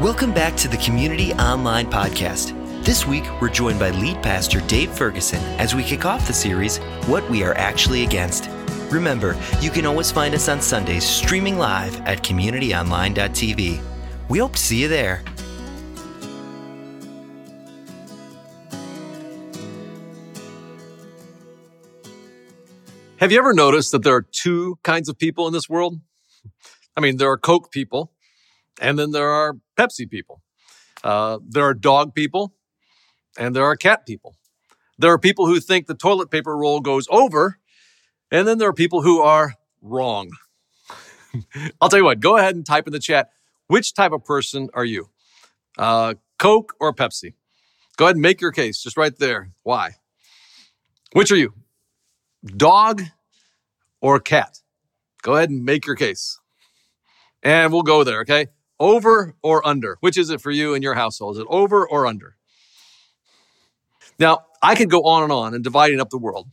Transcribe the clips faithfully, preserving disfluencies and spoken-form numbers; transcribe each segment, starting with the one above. Welcome back to the Community Online Podcast. This week, we're joined by lead pastor Dave Ferguson as we kick off the series, What We Are Actually Against. Remember, you can always find us on Sundays streaming live at community online dot t v. We hope to see you there. Have you ever noticed that there are two kinds of people in this world? I mean, there are Coke people, and then there are Pepsi people. Uh, there are dog people, and there are cat people. There are people who think the toilet paper roll goes over, and then there are people who are wrong. I'll tell you what, go ahead and type in the chat, which type of person are you? Uh, Coke or Pepsi? Go ahead and make your case, just right there. Why? Which are you? Dog or cat? Go ahead and make your case. And we'll go there, okay? Over or under? Which is it for you in your household? Is it over or under? Now, I could go on and on in dividing up the world,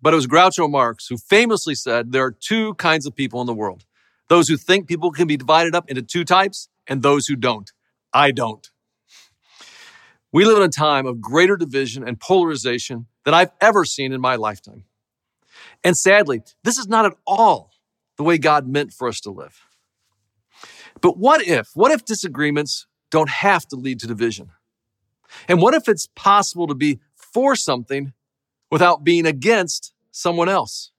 but it was Groucho Marx who famously said there are two kinds of people in the world. Those who think people can be divided up into two types and those who don't. I don't. We live in a time of greater division and polarization than I've ever seen in my lifetime. And sadly, this is not at all the way God meant for us to live. But what if, what if disagreements don't have to lead to division? And what if it's possible to be for something without being against someone else?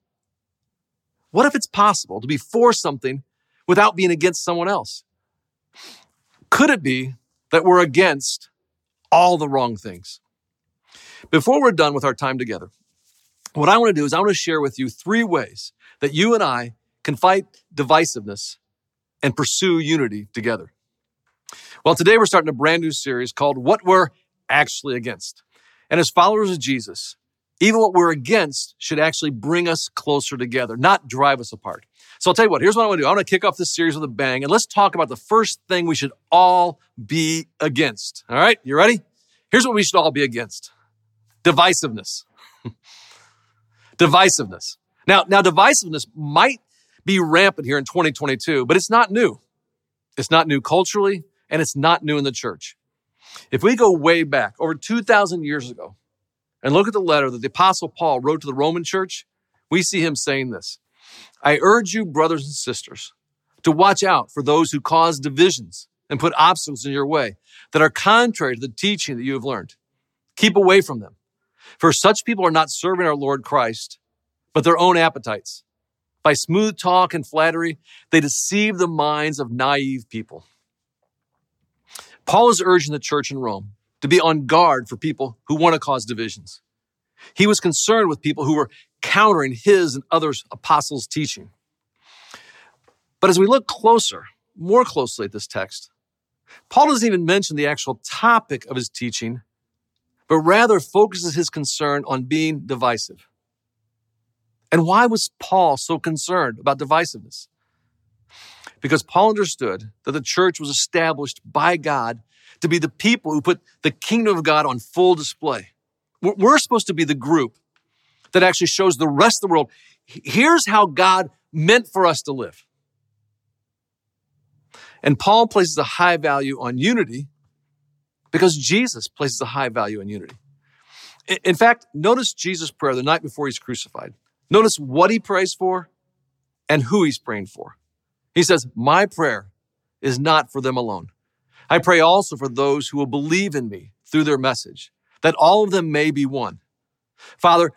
What if it's possible to be for something without being against someone else? Could it be that we're against all the wrong things? Before we're done with our time together, what I want to do is I want to share with you three ways that you and I can fight divisiveness and pursue unity together. Well, today we're starting a brand new series called What We're Actually Against. And as followers of Jesus, even what we're against should actually bring us closer together, not drive us apart. So I'll tell you what, here's what I want to do. I want to kick off this series with a bang, and let's talk about the first thing we should all be against. All right, you ready? Here's what we should all be against. Divisiveness. Divisiveness. Now, now, divisiveness might be rampant here in twenty twenty-two, but it's not new. It's not new culturally, and it's not new in the church. If we go way back, over two thousand years ago, and look at the letter that the Apostle Paul wrote to the Roman church, we see him saying this: I urge you, brothers and sisters, to watch out for those who cause divisions and put obstacles in your way that are contrary to the teaching that you have learned. Keep away from them. For such people are not serving our Lord Christ, but their own appetites. By smooth talk and flattery, they deceive the minds of naive people. Paul is urging the church in Rome to be on guard for people who want to cause divisions. He was concerned with people who were countering his and others' apostles' teaching. But as we look closer, more closely at this text, Paul doesn't even mention the actual topic of his teaching, but rather focuses his concern on being divisive. And why was Paul so concerned about divisiveness? Because Paul understood that the church was established by God to be the people who put the kingdom of God on full display. We're supposed to be the group that actually shows the rest of the world, here's how God meant for us to live. And Paul places a high value on unity because Jesus places a high value on unity. In fact, notice Jesus' prayer the night before he's crucified. Notice what he prays for and who he's praying for. He says, my prayer is not for them alone. I pray also for those who will believe in me through their message, that all of them may be one. Father,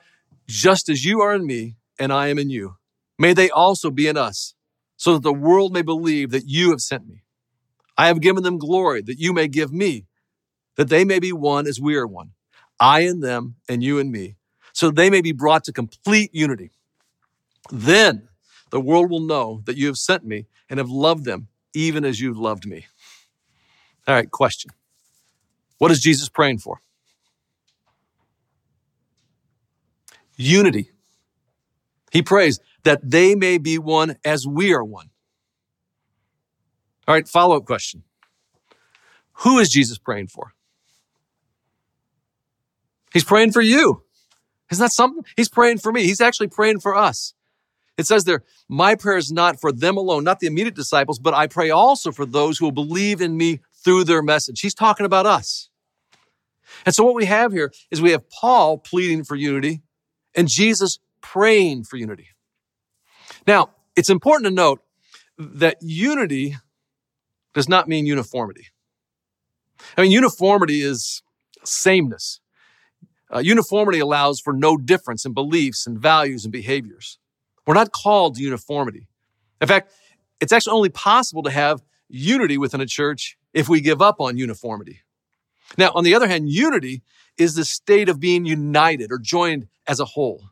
just as you are in me and I am in you, may they also be in us, so that the world may believe that you have sent me. I have given them glory that you may give me, that they may be one as we are one, I in them and you in me, so they may be brought to complete unity. Then the world will know that you have sent me and have loved them even as you've loved me. All right, question. What is Jesus praying for? Unity. He prays that they may be one as we are one. All right, follow-up question. Who is Jesus praying for? He's praying for you. Isn't that something? He's praying for me. He's actually praying for us. It says there, my prayer is not for them alone, not the immediate disciples, but I pray also for those who will believe in me through their message. He's talking about us. And so what we have here is we have Paul pleading for unity and Jesus praying for unity. Now, it's important to note that unity does not mean uniformity. I mean, uniformity is sameness. Uh, uniformity allows for no difference in beliefs and values and behaviors. We're not called to uniformity. In fact, it's actually only possible to have unity within a church if we give up on uniformity. Now, on the other hand, unity is the state of being united or joined as a whole.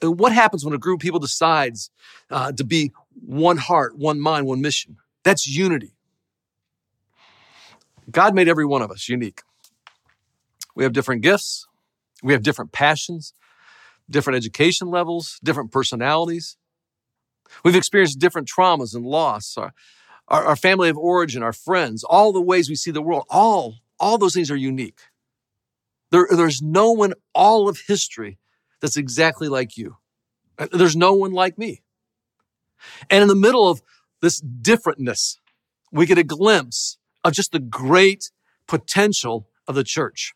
And what happens when a group of people decides uh, to be one heart, one mind, one mission? That's unity. God made every one of us unique. We have different gifts. We have different passions, different education levels, different personalities. We've experienced different traumas and loss, our, our, our family of origin, our friends, all the ways we see the world, all, all those things are unique. There, there's no one all of history that's exactly like you. There's no one like me. And in the middle of this differentness, we get a glimpse of just the great potential of the church.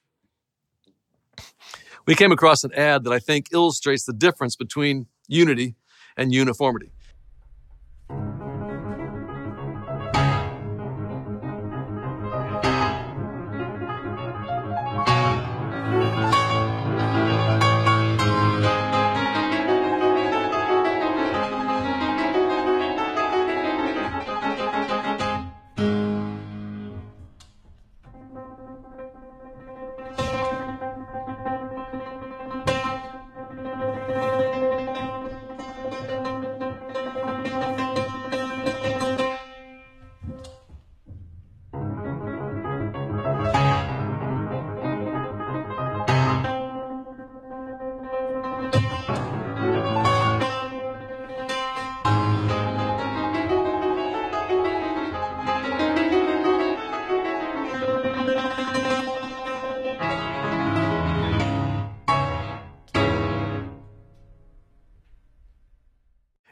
We came across an ad that I think illustrates the difference between unity and uniformity.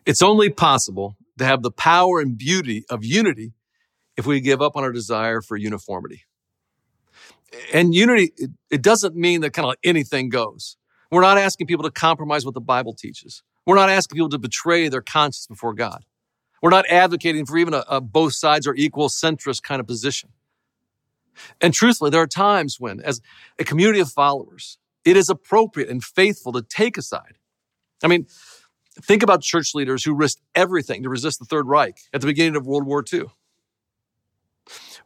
It's only possible to have the power and beauty of unity if we give up on our desire for uniformity. And unity, it doesn't mean that kind of like anything goes. We're not asking people to compromise what the Bible teaches. We're not asking people to betray their conscience before God. We're not advocating for even a, a both sides are equal centrist kind of position. And truthfully, there are times when, as a community of followers, it is appropriate and faithful to take a side. I mean, think about church leaders who risked everything to resist the Third Reich at the beginning of World War Two.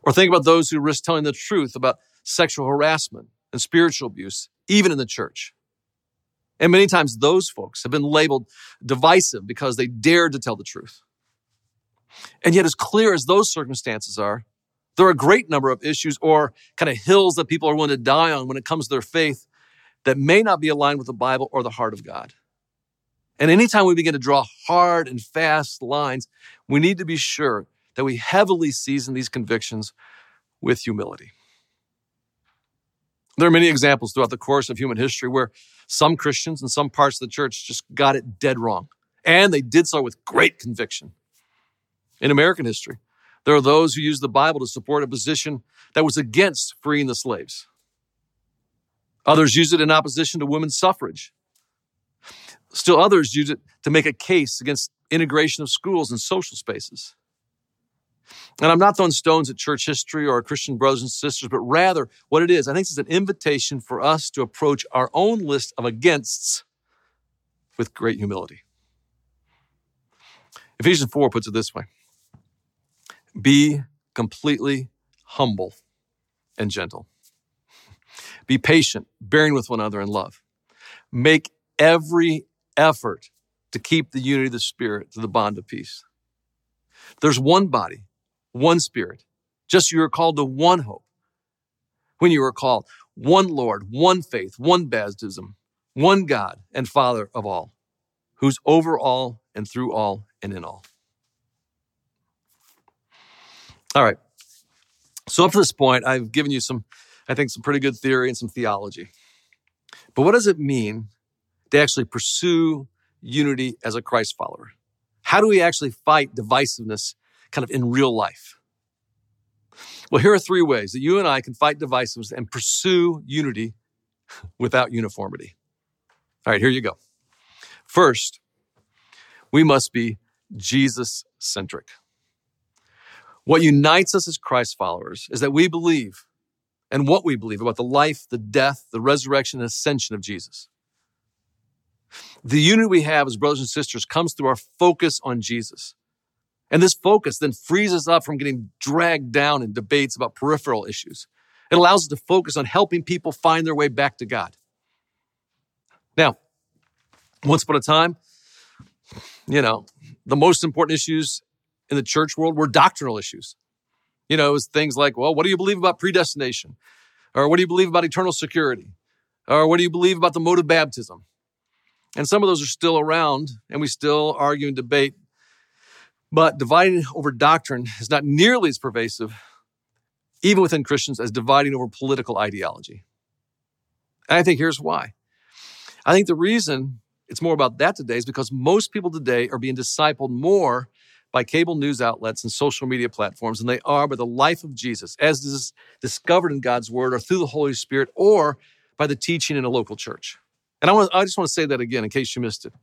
Or think about those who risked telling the truth about sexual harassment and spiritual abuse, even in the church. And many times those folks have been labeled divisive because they dared to tell the truth. And yet, as clear as those circumstances are, there are a great number of issues or kind of hills that people are willing to die on when it comes to their faith that may not be aligned with the Bible or the heart of God. And anytime we begin to draw hard and fast lines, we need to be sure that we heavily season these convictions with humility. There are many examples throughout the course of human history where some Christians and some parts of the church just got it dead wrong, and they did so with great conviction. In American history, there are those who used the Bible to support a position that was against freeing the slaves. Others used it in opposition to women's suffrage. Still others use it to make a case against integration of schools and social spaces. And I'm not throwing stones at church history or our Christian brothers and sisters, but rather what it is, I think it's an invitation for us to approach our own list of againsts with great humility. Ephesians four puts it this way: be completely humble and gentle. Be patient, bearing with one another in love. Make every effort to keep the unity of the Spirit to the bond of peace. There's one body, one Spirit. Just you are called to one hope. When you are called, one Lord, one faith, one baptism, one God and Father of all, who's over all and through all and in all. All right. So up to this point, I've given you some, I think, some pretty good theory and some theology. But what does it mean to actually pursue unity as a Christ follower? How do we actually fight divisiveness kind of in real life? Well, here are three ways that you and I can fight divisiveness and pursue unity without uniformity. All right, here you go. First, we must be Jesus-centric. What unites us as Christ followers is that we believe, and what we believe about the life, the death, the resurrection, and ascension of Jesus. The unity we have as brothers and sisters comes through our focus on Jesus. And this focus then frees us up from getting dragged down in debates about peripheral issues. It allows us to focus on helping people find their way back to God. Now, once upon a time, you know, the most important issues in the church world were doctrinal issues. You know, it was things like, well, what do you believe about predestination? Or what do you believe about eternal security? Or what do you believe about the mode of baptism? And some of those are still around, and we still argue and debate. But dividing over doctrine is not nearly as pervasive, even within Christians, as dividing over political ideology. And I think here's why. I think the reason it's more about that today is because most people today are being discipled more by cable news outlets and social media platforms than they are by the life of Jesus, as is discovered in God's word or through the Holy Spirit or by the teaching in a local church. And I, want, I just want to say that again in case you missed it.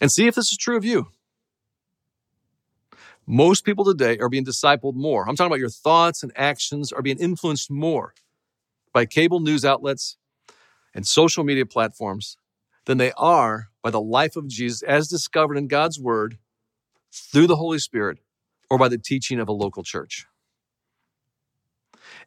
And see if this is true of you. Most people today are being discipled more. I'm talking about your thoughts and actions are being influenced more by cable news outlets and social media platforms than they are by the life of Jesus as discovered in God's word through the Holy Spirit, or by the teaching of a local church.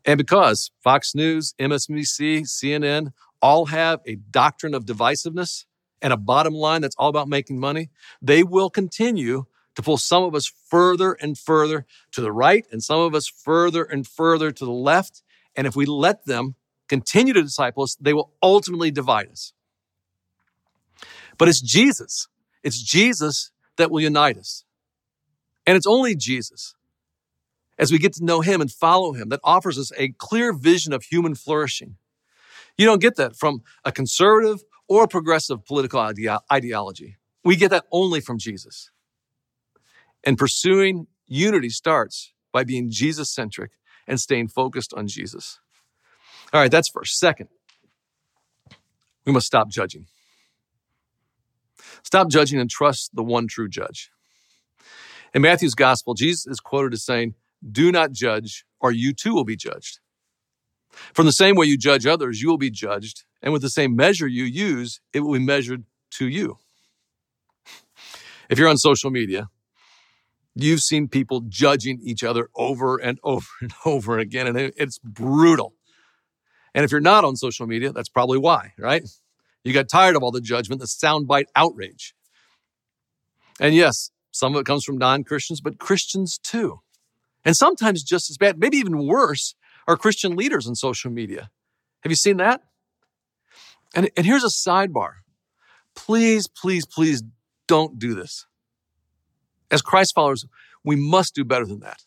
And because Fox News, M S N B C, C N N all have a doctrine of divisiveness and a bottom line that's all about making money, they will continue to pull some of us further and further to the right and some of us further and further to the left. And if we let them continue to disciple us, they will ultimately divide us. But it's Jesus. It's Jesus that will unite us. And it's only Jesus, as we get to know him and follow him, that offers us a clear vision of human flourishing. You don't get that from a conservative or progressive political ideo- ideology. We get that only from Jesus. And pursuing unity starts by being Jesus-centric and staying focused on Jesus. All right, that's first. Second, we must stop judging. Stop judging and trust the one true judge. In Matthew's gospel, Jesus is quoted as saying, "Do not judge, or you too will be judged. From the same way you judge others, you will be judged, and with the same measure you use, it will be measured to you." If you're on social media, you've seen people judging each other over and over and over again, and it's brutal. And if you're not on social media, that's probably why, right? You got tired of all the judgment, the soundbite outrage. And yes, some of it comes from non-Christians, but Christians too. And sometimes just as bad, maybe even worse, are Christian leaders on social media. Have you seen that? And, and here's a sidebar. Please, please, please don't do this. As Christ followers, we must do better than that.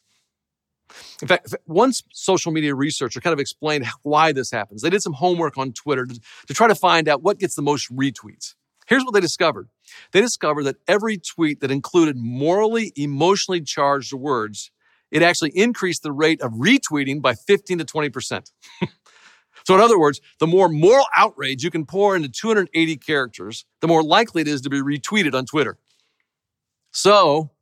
In fact, one social media researcher kind of explained why this happens. They did some homework on Twitter to, to try to find out what gets the most retweets. Here's what they discovered. They discovered that every tweet that included morally, emotionally charged words, it actually increased the rate of retweeting by fifteen to twenty percent. So in other words, the more moral outrage you can pour into two hundred eighty characters, the more likely it is to be retweeted on Twitter. So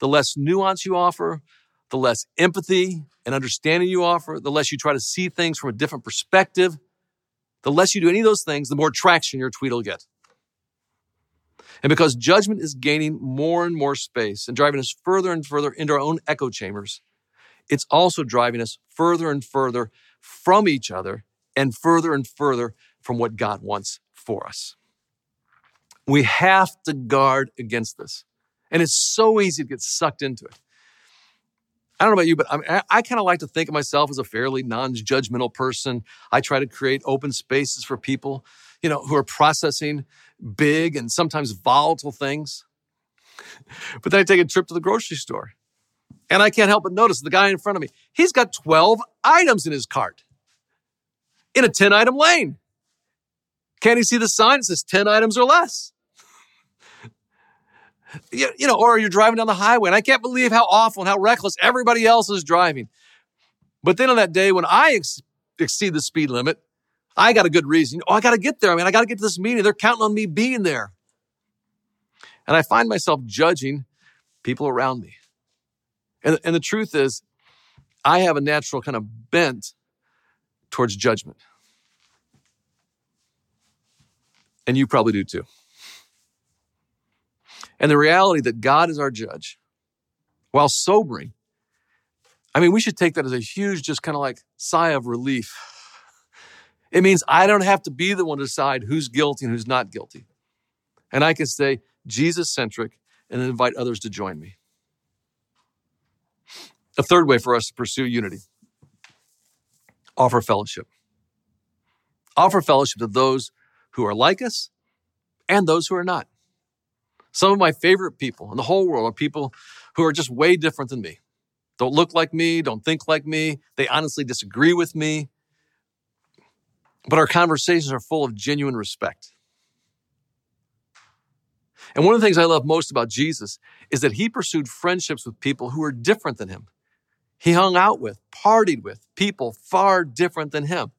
the less nuance you offer, the less empathy and understanding you offer, the less you try to see things from a different perspective, the less you do any of those things, the more traction your tweet will get. And because judgment is gaining more and more space and driving us further and further into our own echo chambers, it's also driving us further and further from each other and further and further from what God wants for us. We have to guard against this. And it's so easy to get sucked into it. I don't know about you, but I, I kind of like to think of myself as a fairly non-judgmental person. I try to create open spaces for people, you know, who are processing big and sometimes volatile things. But then I take a trip to the grocery store, and I can't help but notice the guy in front of me, he's got twelve items in his cart in a ten-item lane. Can't he see the sign that says ten items or less? You know, or you're driving down the highway, and I can't believe how awful and how reckless everybody else is driving. But then on that day when I ex- exceed the speed limit, I got a good reason. Oh, I got to get there. I mean, I got to get to this meeting. They're counting on me being there. And I find myself judging people around me. And, and the truth is, I have a natural kind of bent towards judgment. And you probably do too. And the reality that God is our judge, while sobering, I mean, we should take that as a huge, just kind of like sigh of relief. It means I don't have to be the one to decide who's guilty and who's not guilty. And I can say Jesus-centric and invite others to join me. A third way for us to pursue unity, offer fellowship. Offer fellowship to those who are like us and those who are not. Some of my favorite people in the whole world are people who are just way different than me. Don't look like me, don't think like me. They honestly disagree with me. But our conversations are full of genuine respect. And one of the things I love most about Jesus is that he pursued friendships with people who were different than him. He hung out with, partied with people far different than him.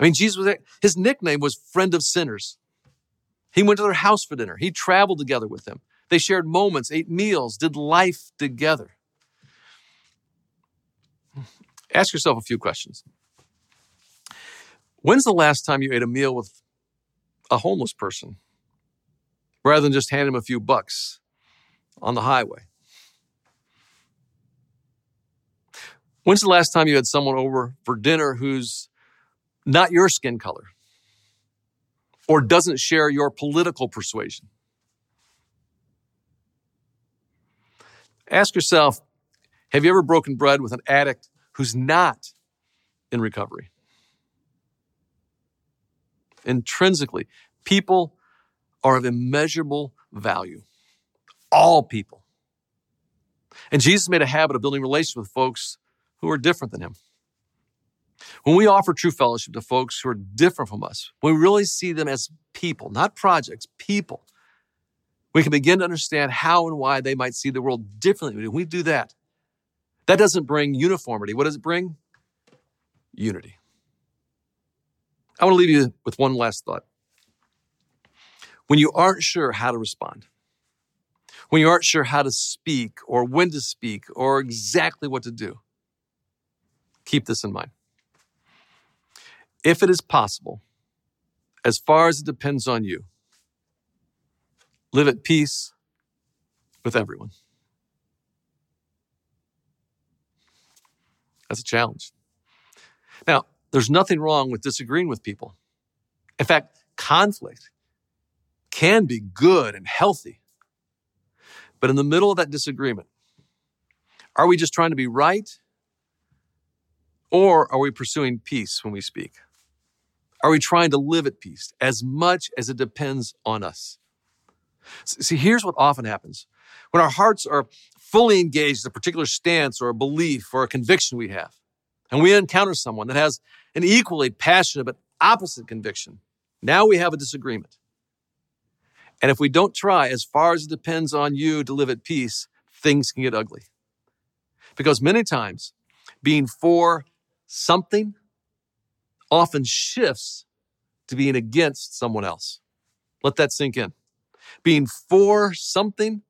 I mean, Jesus was, his nickname was Friend of Sinners. He went to their house for dinner. He traveled together with them. They shared moments, ate meals, did life together. Ask yourself a few questions. When's the last time you ate a meal with a homeless person rather than just hand him a few bucks on the highway? When's the last time you had someone over for dinner who's not your skin color or doesn't share your political persuasion? Ask yourself, have you ever broken bread with an addict who's not in recovery? Intrinsically, people are of immeasurable value. All people. And Jesus made a habit of building relations with folks who are different than him. When we offer true fellowship to folks who are different from us, when we really see them as people, not projects, people, we can begin to understand how and why they might see the world differently. When we do that, that doesn't bring uniformity. What does it bring? Unity. I want to leave you with one last thought. When you aren't sure how to respond, when you aren't sure how to speak or when to speak or exactly what to do, keep this in mind. If it is possible, as far as it depends on you, live at peace with everyone. That's a challenge. Now, there's nothing wrong with disagreeing with people. In fact, conflict can be good and healthy. But in the middle of that disagreement, are we just trying to be right? Or are we pursuing peace when we speak? Are we trying to live at peace as much as it depends on us? See, here's what often happens. When our hearts are fully engaged in a particular stance or a belief or a conviction we have, and we encounter someone that has an equally passionate but opposite conviction, now we have a disagreement. And if we don't try, as far as it depends on you, to live at peace, things can get ugly. Because many times, being for something often shifts to being against someone else. Let that sink in. Being for something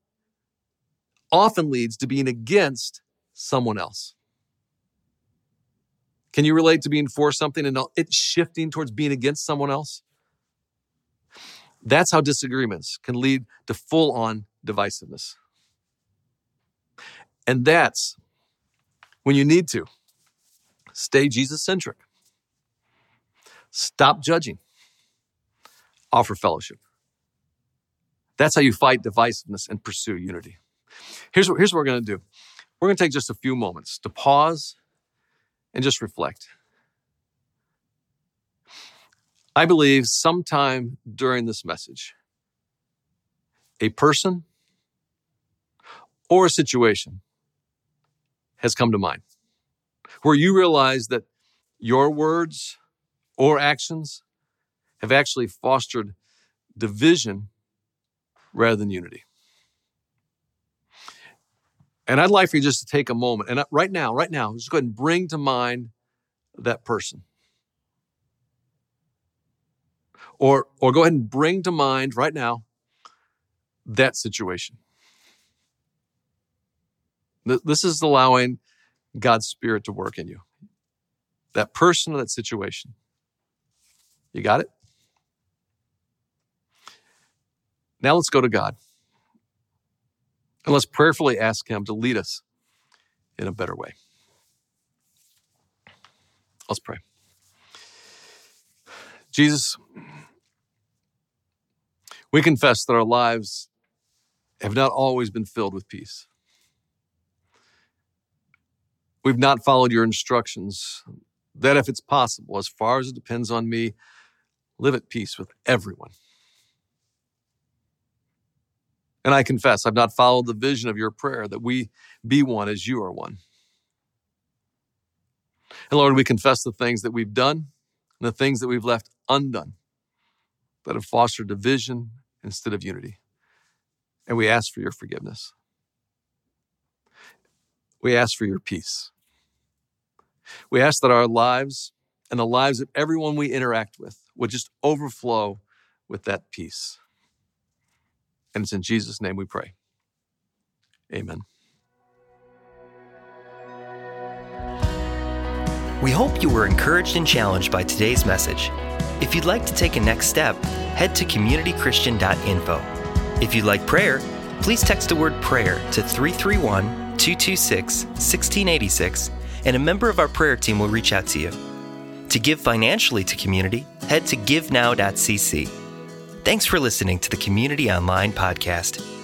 often leads to being against someone else. Can you relate to being for something and it shifting towards being against someone else? That's how disagreements can lead to full-on divisiveness. And that's when you need to stay Jesus-centric. Stop judging. Offer fellowship. That's how you fight divisiveness and pursue unity. Here's what, here's what we're going to do. We're going to take just a few moments to pause and just reflect. I believe sometime during this message, a person or a situation has come to mind where you realize that your words or actions have actually fostered division rather than unity. And I'd like for you just to take a moment. And right now, right now, just go ahead and bring to mind that person. Or, or go ahead and bring to mind right now that situation. This is allowing God's Spirit to work in you. That person or that situation. You got it? Now let's go to God. And let's prayerfully ask Him to lead us in a better way. Let's pray. Jesus, we confess that our lives have not always been filled with peace. We've not followed your instructions that if it's possible, as far as it depends on me, live at peace with everyone. And I confess, I've not followed the vision of your prayer that we be one as you are one. And Lord, we confess the things that we've done and the things that we've left undone that have fostered division instead of unity. And we ask for your forgiveness. We ask for your peace. We ask that our lives and the lives of everyone we interact with would just overflow with that peace. And it's in Jesus' name we pray. Amen. We hope you were encouraged and challenged by today's message. If you'd like to take a next step, head to community christian dot info. If you'd like prayer, please text the word prayer to three three one, two two six, one six eight six and a member of our prayer team will reach out to you. To give financially to Community, head to give now dot c c. Thanks for listening to the Community Online Podcast.